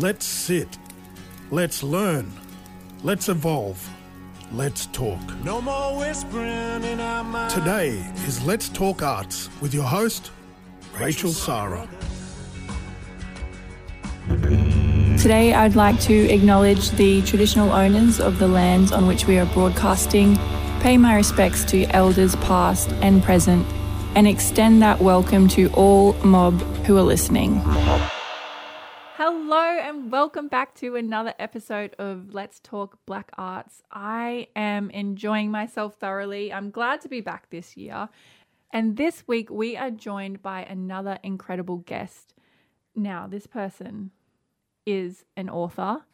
Let's sit. Let's learn. Let's evolve. Let's talk. No more whispering in our mind. Today is Let's Talk Arts with your host, Rachel Sara. Today I'd like to acknowledge the traditional owners of the lands on which we are broadcasting, pay my respects to elders past and present, and extend that welcome to all mob who are listening. Hello and welcome back to another episode of Let's Talk Black Arts. I am enjoying myself thoroughly. I'm glad to be back this year. And this week we are joined by another incredible guest. Now, this person is an author.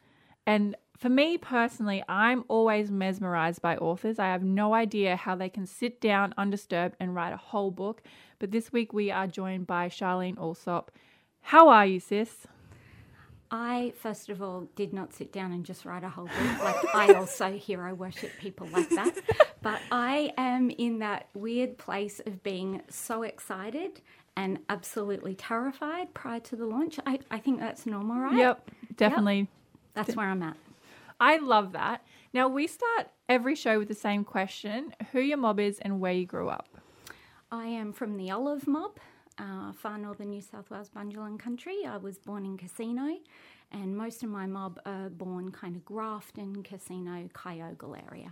And for me personally, I'm always mesmerized by authors. I have no idea how they can sit down undisturbed and write a whole book. But this week we are joined by Sharlene Allsopp. How are you, sis? I, first of all, did not sit down and just write a whole book. Like, I also hero worship people like that. But I am in that weird place of being so excited and absolutely terrified prior to the launch. I think that's normal, right? Yep, definitely. Yep. That's where I'm at. I love that. Now, we start every show with the same question, who your mob is and where you grew up. I am from the Olive Mob. Far northern New South Wales, Bundjalung country. I was born in Casino, and most of my mob are born kind of Grafton, Casino, Kyogle area.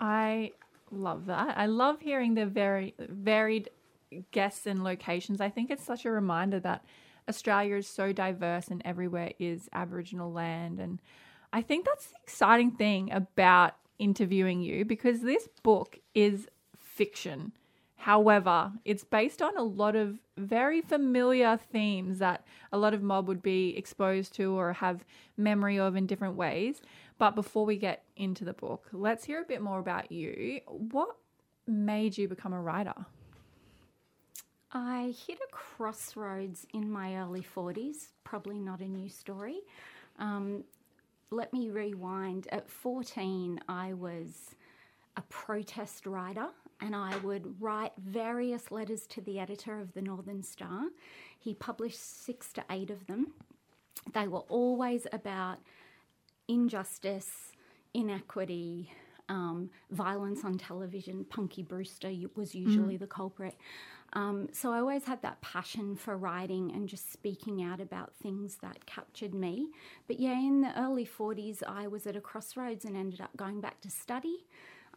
I love that. I love hearing the very varied guests and locations. I think it's such a reminder that Australia is so diverse and everywhere is Aboriginal land. And I think that's the exciting thing about interviewing you, because this book is fiction. However, it's based on a lot of very familiar themes that a lot of mob would be exposed to or have memory of in different ways. But before we get into the book, let's hear a bit more about you. What made you become a writer? I hit a crossroads in my early 40s, probably not a new story. Let me rewind. At 14, I was a protest writer. And I would write various letters to the editor of the Northern Star. He published 6 to 8 of them. They were always about injustice, inequity, violence on television. Punky Brewster was usually the culprit. So I always had that passion for writing and just speaking out about things that captured me. But yeah, in the early 40s, I was at a crossroads and ended up going back to study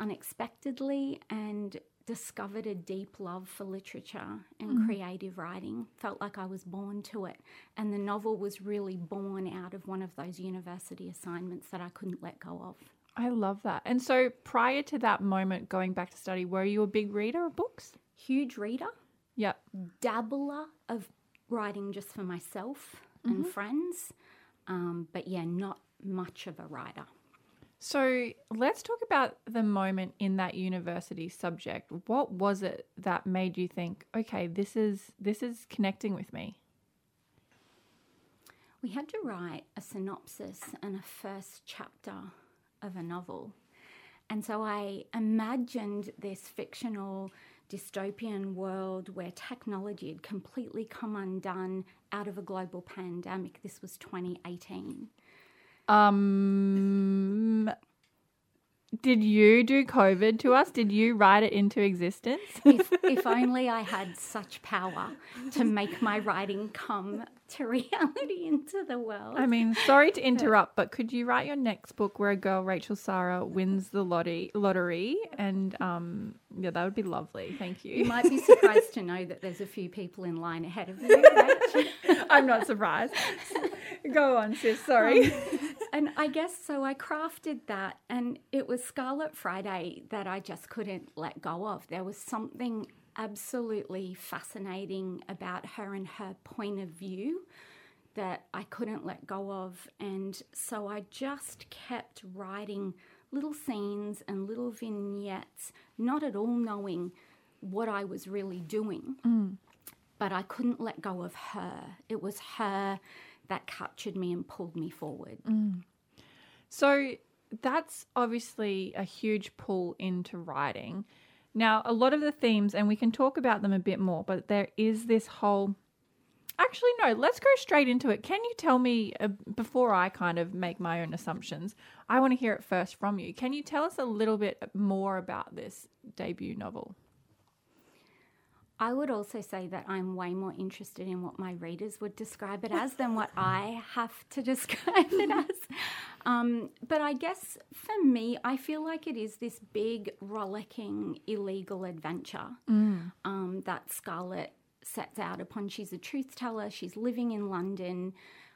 unexpectedly and discovered a deep love for literature and creative writing. Felt like I was born to it. And the novel was really born out of one of those university assignments that I couldn't let go of. I love that. And so prior to that moment, going back to study, were you a big reader of books? Huge reader. Yep. Dabbler of writing just for myself and friends. But yeah, not much of a writer. So let's talk about the moment in that university subject. What was it that made you think, okay, this is connecting with me? We had to write a synopsis and a first chapter of a novel. And so I imagined this fictional dystopian world where technology had completely come undone out of a global pandemic. This was 2018. Did you do COVID to us? Did you write it into existence? If only I had such power to make my writing come to reality into the world. I mean, sorry to interrupt, but could you write your next book where a girl, Rachel Sara, wins the lottery? And yeah, that would be lovely. Thank you. You might be surprised to know that there's a few people in line ahead of you, Rach. I'm not surprised. Go on, sis. Sorry. And I guess so I crafted that, and it was Scarlet Friday that I just couldn't let go of. There was something absolutely fascinating about her and her point of view that I couldn't let go of. And so I just kept writing little scenes and little vignettes, not at all knowing what I was really doing, but I couldn't let go of her. It was her that captured me and pulled me forward. So that's obviously a huge pull into writing. Now, a lot of the themes, and we can talk about them a bit more, but there is this whole Actually, no, let's go straight into it. Can you tell me, before I kind of make my own assumptions, I want to hear it first from you. Can you tell us a little bit more about this debut novel? I would also say that I'm way more interested in what my readers would describe it as than what I have to describe it as. But I guess for me, I feel like it is this big, rollicking, illegal adventure that Scarlet sets out upon. She's a truth teller. She's living in London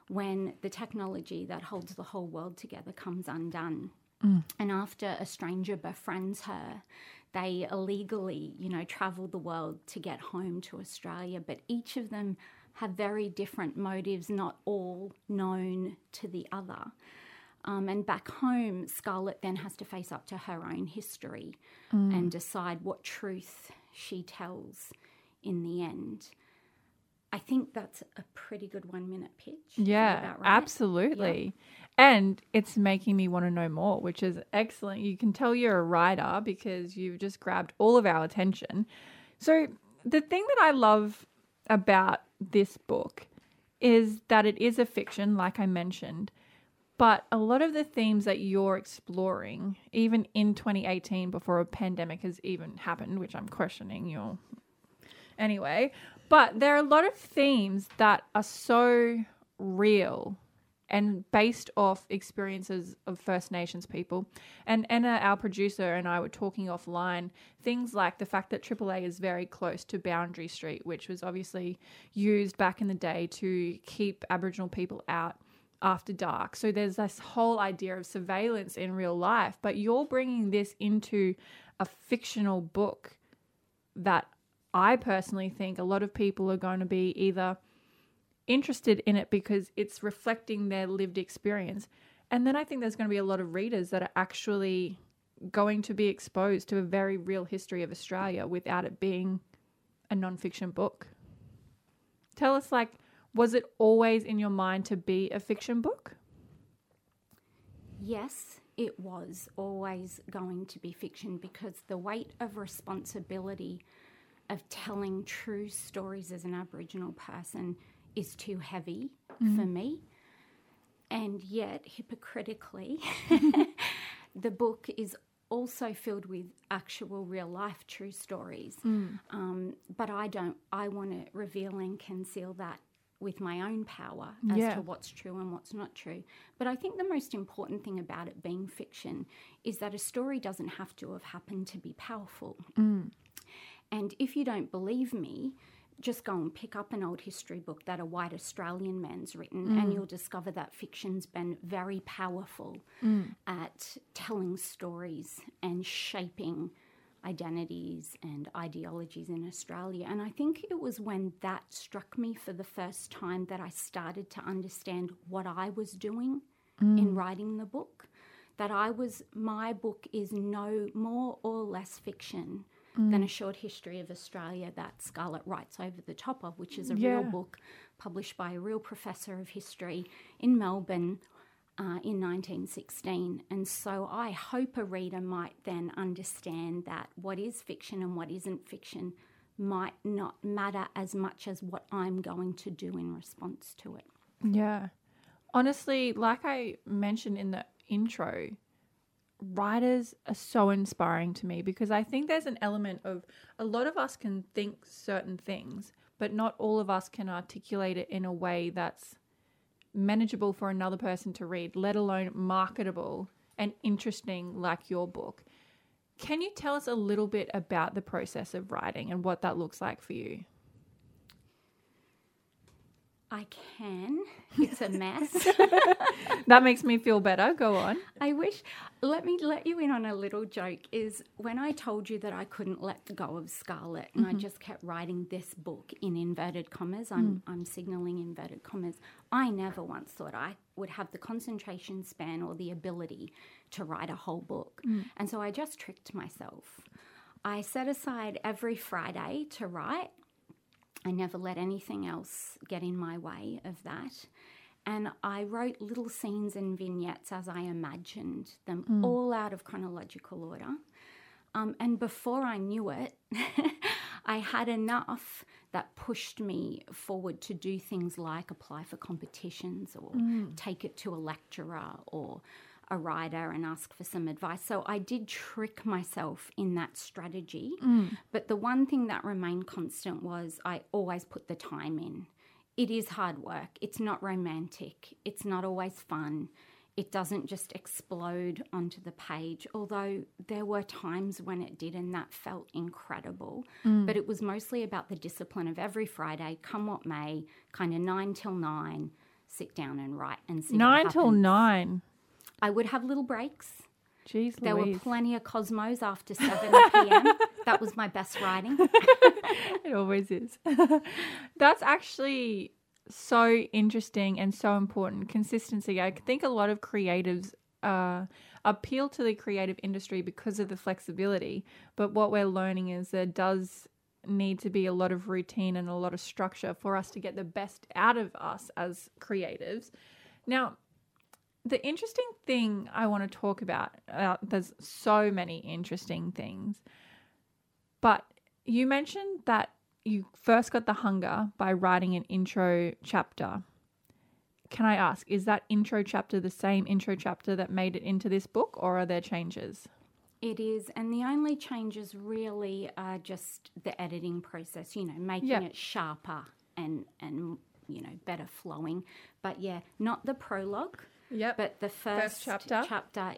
when the technology that holds the whole world together comes undone. And after a stranger befriends her, they illegally, you know, travel the world to get home to Australia. But each of them have very different motives, not all known to the other. And back home, Scarlet then has to face up to her own history and decide what truth she tells in the end. I think that's a pretty good 1 minute pitch. Yeah, about right? Absolutely. Yeah. And it's making me want to know more, which is excellent. You can tell you're a writer because you've just grabbed all of our attention. So the thing that I love about this book is that it is a fiction, like I mentioned, but a lot of the themes that you're exploring, even in 2018 before a pandemic has even happened, which I'm questioning your... Anyway, but there are a lot of themes that are so real and based off experiences of First Nations people. And Anna, our producer, and I were talking offline, things like the fact that AAA is very close to Boundary Street, which was obviously used back in the day to keep Aboriginal people out after dark. So there's this whole idea of surveillance in real life, but you're bringing this into a fictional book that I personally think a lot of people are going to be either interested in it because it's reflecting their lived experience. And then I think there's going to be a lot of readers that are actually going to be exposed to a very real history of Australia without it being a non-fiction book. Tell us, like, was it always in your mind to be a fiction book? Yes, it was always going to be fiction because the weight of responsibility of telling true stories as an Aboriginal person is too heavy for me. And yet, hypocritically, the book is also filled with actual real-life true stories. But I want to reveal and conceal that with my own power as to what's true and what's not true. But I think the most important thing about it being fiction is that a story doesn't have to have happened to be powerful. And if you don't believe me, just go and pick up an old history book that a white Australian man's written and you'll discover that fiction's been very powerful at telling stories and shaping identities and ideologies in Australia. And I think it was when that struck me for the first time that I started to understand what I was doing in writing the book, that my book is no more or less fiction than a short history of Australia that Scarlet writes over the top of, which is a real book published by a real professor of history in Melbourne in 1916. And so I hope a reader might then understand that what is fiction and what isn't fiction might not matter as much as what I'm going to do in response to it. Yeah. Honestly, like I mentioned in the intro, writers are so inspiring to me because I think there's an element of a lot of us can think certain things, but not all of us can articulate it in a way that's manageable for another person to read, let alone marketable and interesting like your book. Can you tell us a little bit about the process of writing and what that looks like for you? I can. It's a mess. That makes me feel better. Go on. Let me let you in on a little joke is when I told you that I couldn't let go of Scarlet and I just kept writing this book in inverted commas. I'm signalling inverted commas. I never once thought I would have the concentration span or the ability to write a whole book. And so I just tricked myself. I set aside every Friday to write. I never let anything else get in my way of that. And I wrote little scenes and vignettes as I imagined them, all out of chronological order. And before I knew it, I had enough that pushed me forward to do things like apply for competitions or take it to a lecturer or a writer and ask for some advice. So I did trick myself in that strategy. But the one thing that remained constant was I always put the time in. It is hard work. It's not romantic. It's not always fun. It doesn't just explode onto the page, although there were times when it did and that felt incredible. But it was mostly about the discipline of every Friday, come what may, kind of 9 till 9, sit down and write and see what happens. 9 till 9? I would have little breaks. Jeez Louise. There were plenty of Cosmos after 7 p.m. That was my best writing. It always is. That's actually so interesting and so important. Consistency. I think a lot of creatives appeal to the creative industry because of the flexibility. But what we're learning is there does need to be a lot of routine and a lot of structure for us to get the best out of us as creatives. Now, the interesting thing I want to talk about, there's so many interesting things, but you mentioned that you first got the hunger by writing an intro chapter. Can I ask, is that intro chapter the same intro chapter that made it into this book, or are there changes? It is, and the only changes really are just the editing process, you know, making it sharper and you know, better flowing. But, yeah, not the prologue. Yep. But the first chapter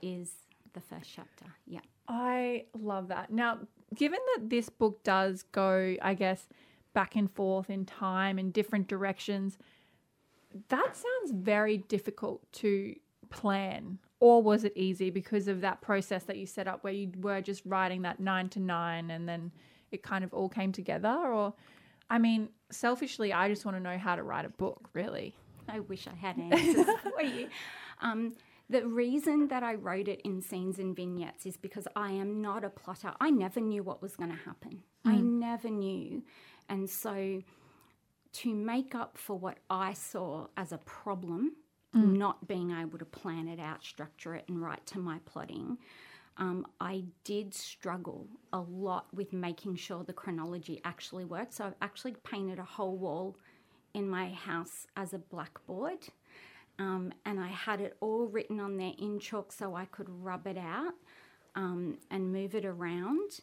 is the first chapter. Yeah. I love that. Now, given that this book does go, I guess, back and forth in time and different directions, that sounds very difficult to plan. Or was it easy because of that process that you set up where you were just writing that 9 to 9 and then it kind of all came together? Or, I mean, selfishly, I just want to know how to write a book, really. I wish I had answers for you. The reason that I wrote it in scenes and vignettes is because I am not a plotter. I never knew what was going to happen. I never knew. And so to make up for what I saw as a problem, not being able to plan it out, structure it and write to my plotting, I did struggle a lot with making sure the chronology actually worked. So I've actually painted a whole wall in my house as a blackboard, and I had it all written on there in chalk so I could rub it out and move it around.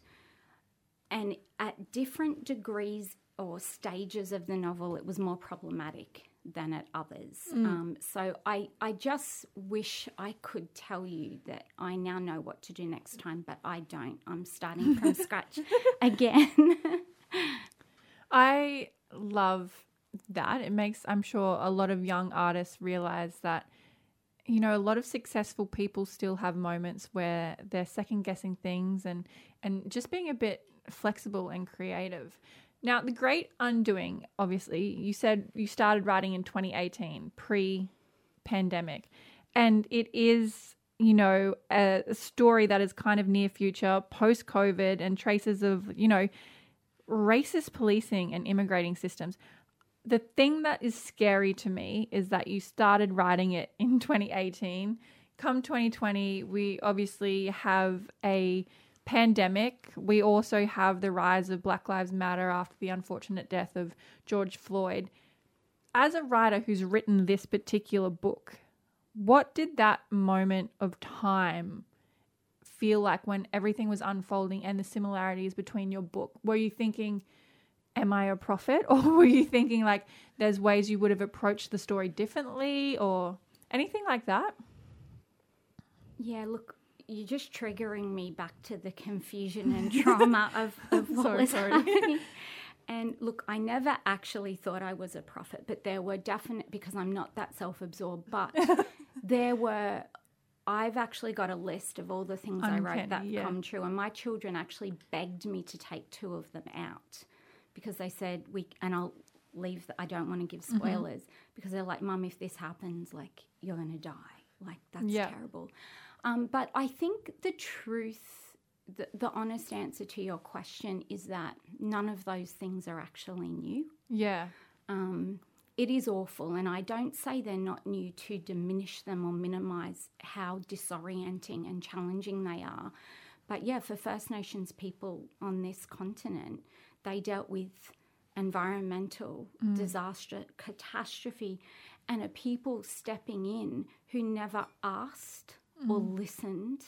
And at different degrees or stages of the novel, it was more problematic than at others. So I just wish I could tell you that I now know what to do next time, but I don't. I'm starting from scratch again. I love that. It makes, I'm sure, a lot of young artists realize that, you know, a lot of successful people still have moments where they're second guessing things and just being a bit flexible and creative. Now, The Great Undoing, obviously, you said you started writing in 2018, pre-pandemic, and it is, you know, a story that is kind of near future, post-COVID, and traces of, you know, racist policing and immigrating systems. The thing that is scary to me is that you started writing it in 2018. Come 2020, we obviously have a pandemic. We also have the rise of Black Lives Matter after the unfortunate death of George Floyd. As a writer who's written this particular book, what did that moment of time feel like when everything was unfolding and the similarities between your book? Were you thinking, am I a prophet? Or were you thinking like there's ways you would have approached the story differently or anything like that? Yeah, look, you're just triggering me back to the confusion and trauma of what happening. And look, I never actually thought I was a prophet, but there were definite, because I'm not that self-absorbed, but I've actually got a list of all the things I wrote that come true. And my children actually begged me to take 2 of them out. Because they said, I'll leave, I don't want to give spoilers, because they're like, Mum, if this happens, like, you're going to die. Like, that's terrible. But I think the truth, the honest answer to your question is that none of those things are actually new. Yeah. It is awful, and I don't say they're not new to diminish them or minimise how disorienting and challenging they are. But, yeah, for First Nations people on this continent, They dealt with environmental disaster, catastrophe, and a people stepping in who never asked or listened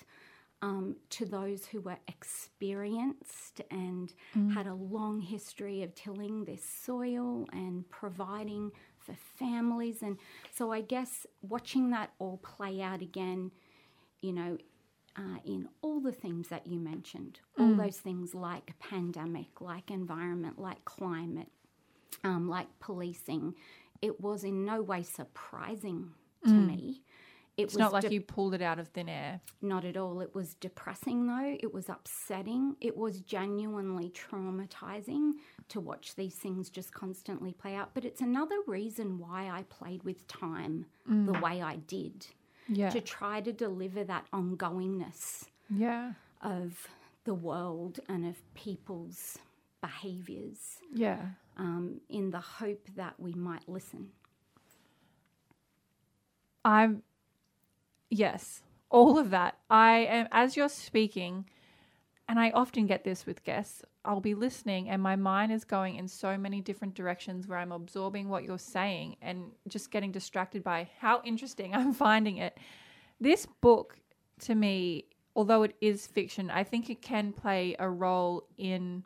to those who were experienced and had a long history of tilling this soil and providing for families. And so I guess watching that all play out again, you know, in all the things that you mentioned, all those things like pandemic, like environment, like climate, like policing, it was in no way surprising to me. It's not like you pulled it out of thin air. Not at all. It was depressing, though. It was upsetting. It was genuinely traumatizing to watch these things just constantly play out. But it's another reason why I played with time the way I did, to try to deliver that ongoingness of the world and of people's behaviours in the hope that we might listen. Yes, all of that. I am, as you're speaking, and I often get this with guests, I'll be listening and my mind is going in so many different directions where I'm absorbing what you're saying and just getting distracted by how interesting I'm finding it. This book, to me, although it is fiction, I think it can play a role in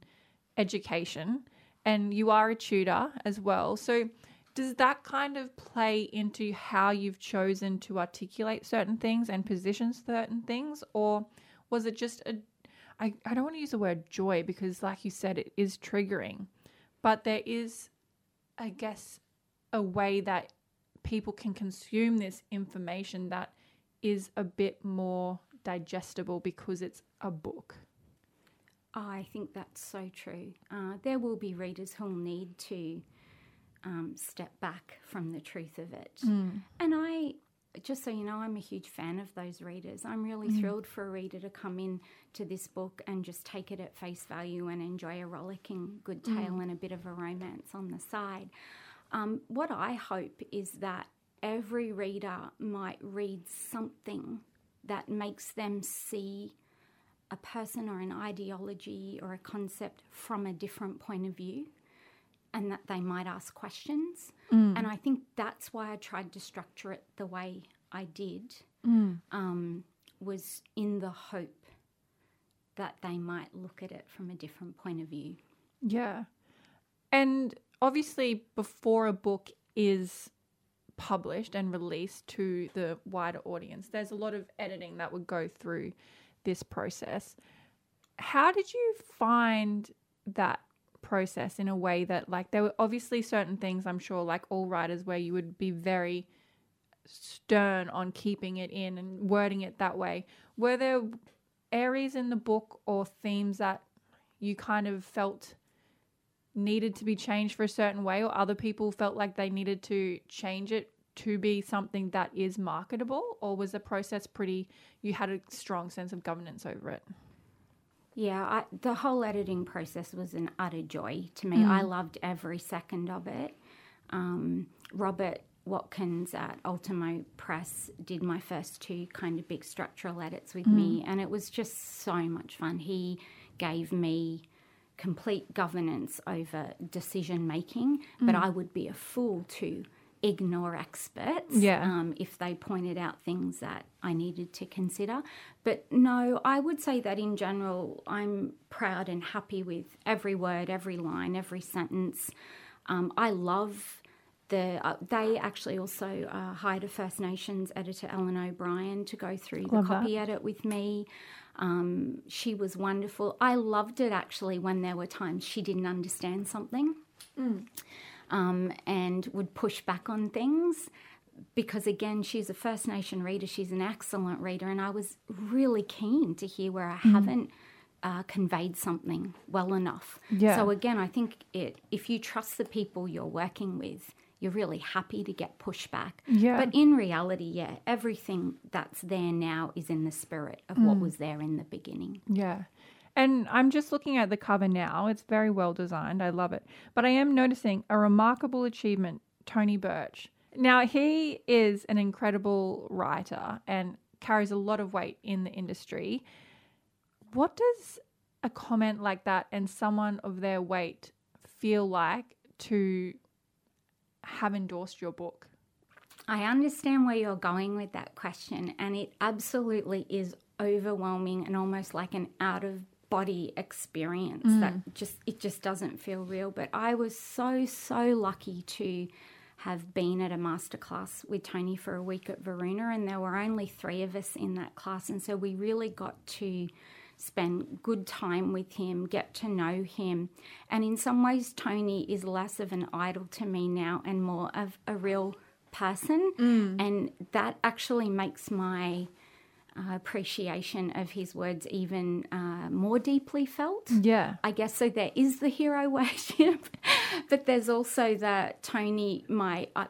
education, and you are a tutor as well. So does that kind of play into how you've chosen to articulate certain things and position certain things? Or was it just I don't want to use the word joy because, like you said, it is triggering. But there is, I guess, a way that people can consume this information that is a bit more digestible because it's a book. I think that's so true. There will be readers who'll need to step back from the truth of it. And I, just so you know, I'm a huge fan of those readers. I'm really thrilled for a reader to come in to this book and just take it at face value and enjoy a rollicking good tale and a bit of a romance on the side. What I hope is that every reader might read something that makes them see a person or an ideology or a concept from a different point of view, and that they might ask questions. And I think that's why I tried to structure it the way I did, was in the hope that they might look at it from a different point of view. Yeah. And obviously before a book is published and released to the wider audience, there's a lot of editing that would go through this process. How did you find that process in a way that, like, there were obviously certain things, I'm sure, like all writers, where you would be very stern on keeping it in and wording it that way? Were there areas in the book or themes that you kind of felt needed to be changed for a certain way, or other people felt like they needed to change it to be something that is marketable? Or was the process pretty, you had a strong sense of governance over it? Yeah, the whole editing process was an utter joy to me. I loved every second of it. Robert Watkins at Ultimo Press did my first two kind of big structural edits with me, and it was just so much fun. He gave me complete governance over decision-making, but I would be a fool to ignore experts if they pointed out things that I needed to consider. But no, I would say that in general, I'm proud and happy with every word, every line, every sentence. I love they actually also hired a First Nations editor, Ellen O'Brien, to go through the copy edit with me. She was wonderful. I loved it actually when there were times she didn't understand something. And would push back on things because, again, she's a First Nation reader. She's an excellent reader, and I was really keen to hear where I haven't conveyed something well enough. So, again, I think if you trust the people you're working with, you're really happy to get pushback. But in reality, everything that's there now is in the spirit of what was there in the beginning. And I'm just looking at the cover now. It's very well designed. I love it. But I am noticing a remarkable achievement, Tony Birch. Now, he is an incredible writer and carries a lot of weight in the industry. What does a a comment like that and someone of their weight feel like to have endorsed your book? I understand where you're going with that question, and it absolutely is overwhelming and almost like an out-of-body experience that just doesn't feel real. But I was so lucky to have been at a masterclass with Tony for a week at Varuna, and there were only three of us in that class, and so we really got to spend good time with him, get to know him. And in some ways, Tony is less of an idol to me now and more of a real person. And that actually makes my appreciation of his words even more deeply felt. Yeah. I guess so there is the hero worship, but there's also that Tony,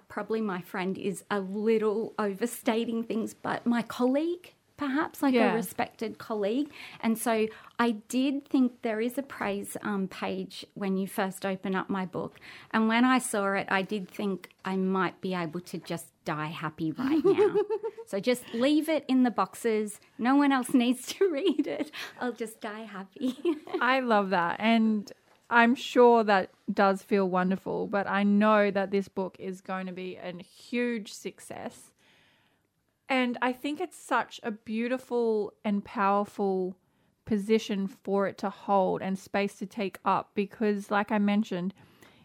probably my friend, is a little overstating things, but my colleague, perhaps, like a respected colleague. And so I did think there is a praise page when you first open up my book. And when I saw it, I did think I might be able to just die happy right now. So just leave it in the boxes. No one else needs to read it. I'll just die happy. I love that. And I'm sure that does feel wonderful, but I know that this book is going to be a huge success. And I think it's such a beautiful and powerful position for it to hold and space to take up because, like I mentioned,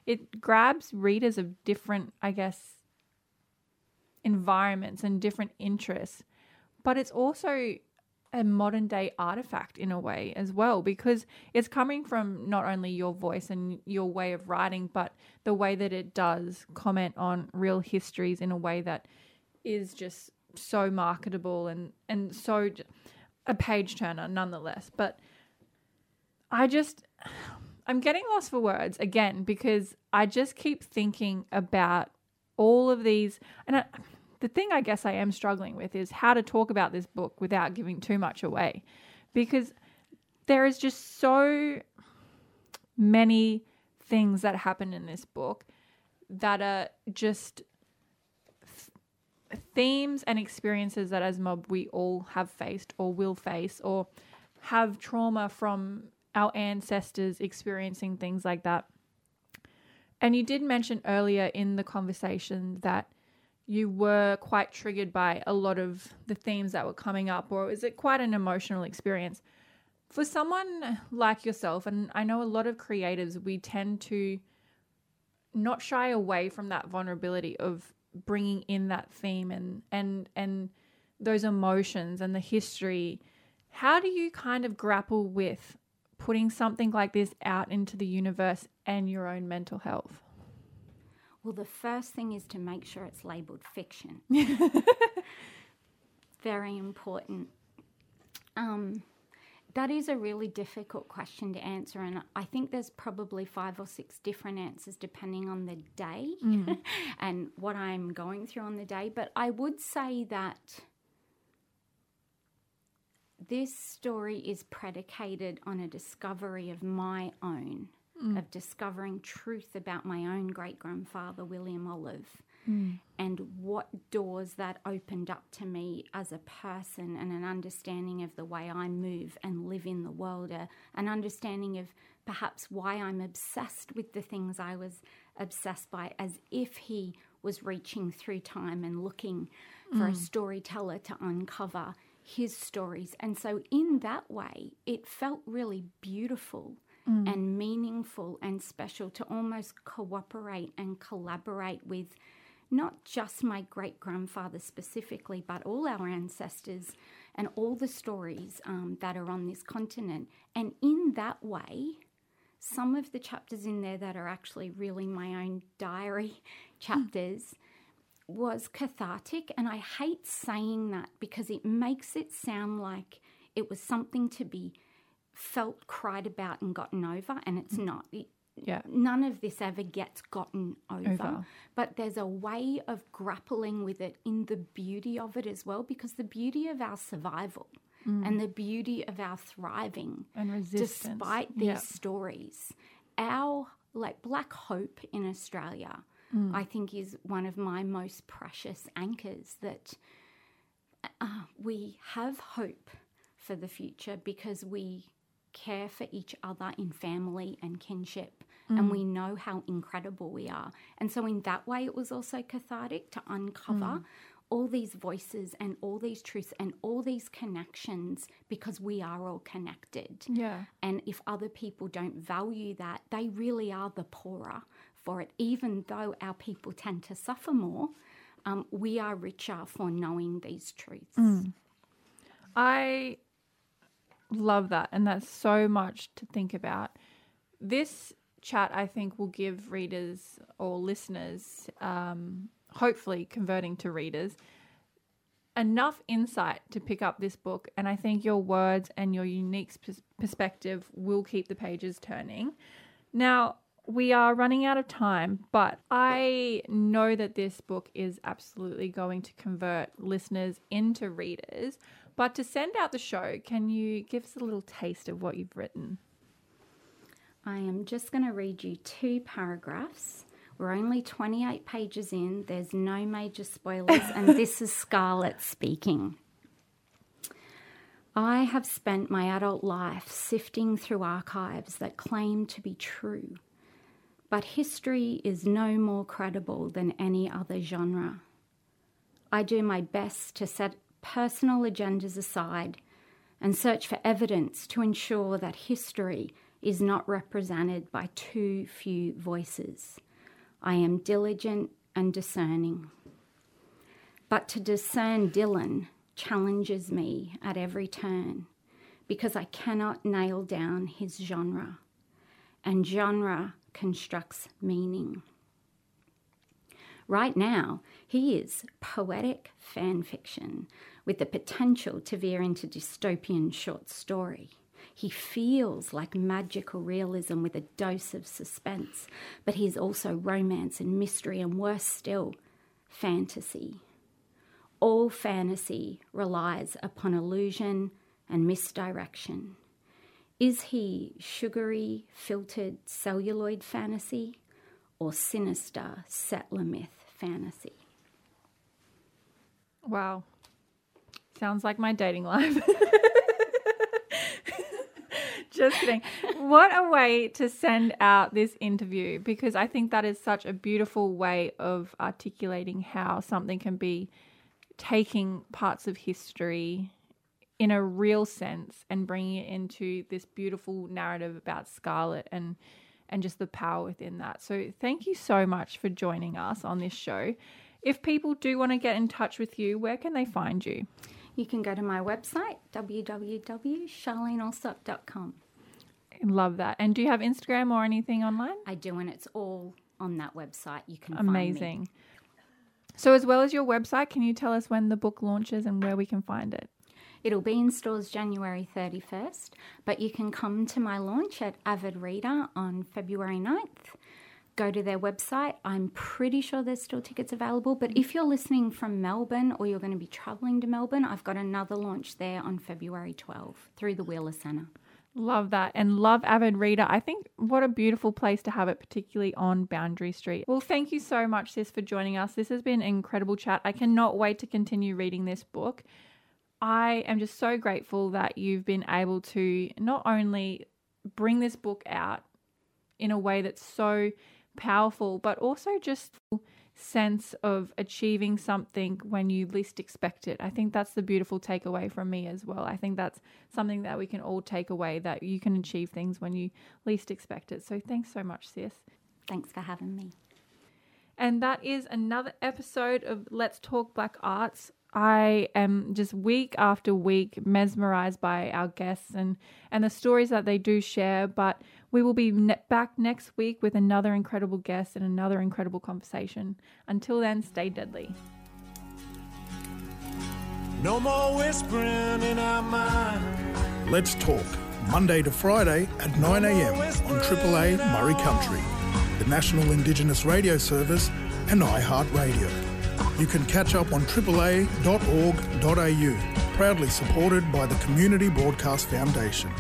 it grabs readers of different, I guess, environments and different interests. But it's also a modern-day artifact in a way as well because it's coming from not only your voice and your way of writing but the way that it does comment on real histories in a way that is just so marketable and so a page turner nonetheless. But I'm getting lost for words again because I just keep thinking about all of these. And the thing I guess I am struggling with is how to talk about this book without giving too much away because there is just so many things that happen in this book that are just themes and experiences that as mob we all have faced or will face or have trauma from our ancestors experiencing things like that. And you did mention earlier in the conversation that you were quite triggered by a lot of the themes that were coming up, or is it quite an emotional experience? For someone like yourself, and I know a lot of creatives, we tend to not shy away from that vulnerability of bringing in that theme and those emotions and the history. How do you kind of grapple with putting something like this out into the universe and your own mental health? Well, the first thing is to make sure it's labelled fiction. Very important. That is a really difficult question to answer, and I think there's probably 5 or 6 different answers depending on the day and what I'm going through on the day. But I would say that this story is predicated on a discovery of my own, of discovering truth about my own great-grandfather, William Olive, and what doors that opened up to me as a person and an understanding of the way I move and live in the world, an understanding of perhaps why I'm obsessed with the things I was obsessed by, as if he was reaching through time and looking for a storyteller to uncover his stories. And so in that way, it felt really beautiful and meaningful and special to almost cooperate and collaborate with not just my great-grandfather specifically, but all our ancestors and all the stories that are on this continent. And in that way, some of the chapters in there that are actually really my own diary chapters was cathartic. And I hate saying that because it makes it sound like it was something to be felt, cried about and gotten over, and it's not. None of this ever gets gotten over. But there's a way of grappling with it in the beauty of it as well, because the beauty of our survival and the beauty of our thriving and resistance despite these stories, our black hope in Australia, I think, is one of my most precious anchors, that we have hope for the future because we care for each other in family and kinship, and we know how incredible we are. And so in that way, it was also cathartic to uncover all these voices and all these truths and all these connections, because we are all connected. Yeah. And if other people don't value that, they really are the poorer for it. Even though our people tend to suffer more, we are richer for knowing these truths. I love that, and that's so much to think about. This chat, I think, will give readers or listeners, hopefully converting to readers, enough insight to pick up this book, and I think your words and your unique perspective will keep the pages turning. Now, we are running out of time, but I know that this book is absolutely going to convert listeners into readers. But to send out the show, can you give us a little taste of what you've written? I am just going to read you two paragraphs. We're only 28 pages in. There's no major spoilers, and this is Scarlet speaking. I have spent my adult life sifting through archives that claim to be true, but history is no more credible than any other genre. I do my best to set personal agendas aside and search for evidence to ensure that history is not represented by too few voices. I am diligent and discerning. But to discern Dylan challenges me at every turn, because I cannot nail down his genre, and genre constructs meaning. Right now, he is poetic fan fiction with the potential to veer into dystopian short story. He feels like magical realism with a dose of suspense, but he's also romance and mystery and, worse still, fantasy. All fantasy relies upon illusion and misdirection. Is he sugary, filtered, celluloid fantasy or sinister settler myth fantasy? Wow. Sounds like my dating life. Just kidding. What a way to send out this interview, because I think that is such a beautiful way of articulating how something can be taking parts of history in a real sense and bringing it into this beautiful narrative about Scarlet and just the power within that. So thank you so much for joining us on this show. If people do want to get in touch with you, where can they find you? You can go to my website, www.sharleneallsopp.com. I love that. And do you have Instagram or anything online? I do, and it's all on that website. You can find me. Amazing. So as well as your website, can you tell us when the book launches and where we can find it? It'll be in stores January 31st, but you can come to my launch at Avid Reader on February 9th. Go to their website. I'm pretty sure there's still tickets available. But if you're listening from Melbourne or you're going to be travelling to Melbourne, I've got another launch there on February 12th through the Wheeler Centre. Love that, and love Avid Reader. I think what a beautiful place to have it, particularly on Boundary Street. Well, thank you so much, Sis, for joining us. This has been an incredible chat. I cannot wait to continue reading this book. I am just so grateful that you've been able to not only bring this book out in a way that's so powerful, but also just sense of achieving something when you least expect it. I think that's the beautiful takeaway from me as well. I think that's something that we can all take away, that you can achieve things when you least expect it. So thanks so much, Sis. Thanks for having me. And that is another episode of Let's Talk Black Arts. I am just week after week mesmerised by our guests and the stories that they do share, but we will be back next week with another incredible guest and another incredible conversation. Until then, stay deadly. No more whispering in our mind. Let's Talk, Monday to Friday at 9 a.m. on AAA Murray Country, the National Indigenous Radio Service and iHeartRadio. You can catch up on triplea.org.au, proudly supported by the Community Broadcast Foundation.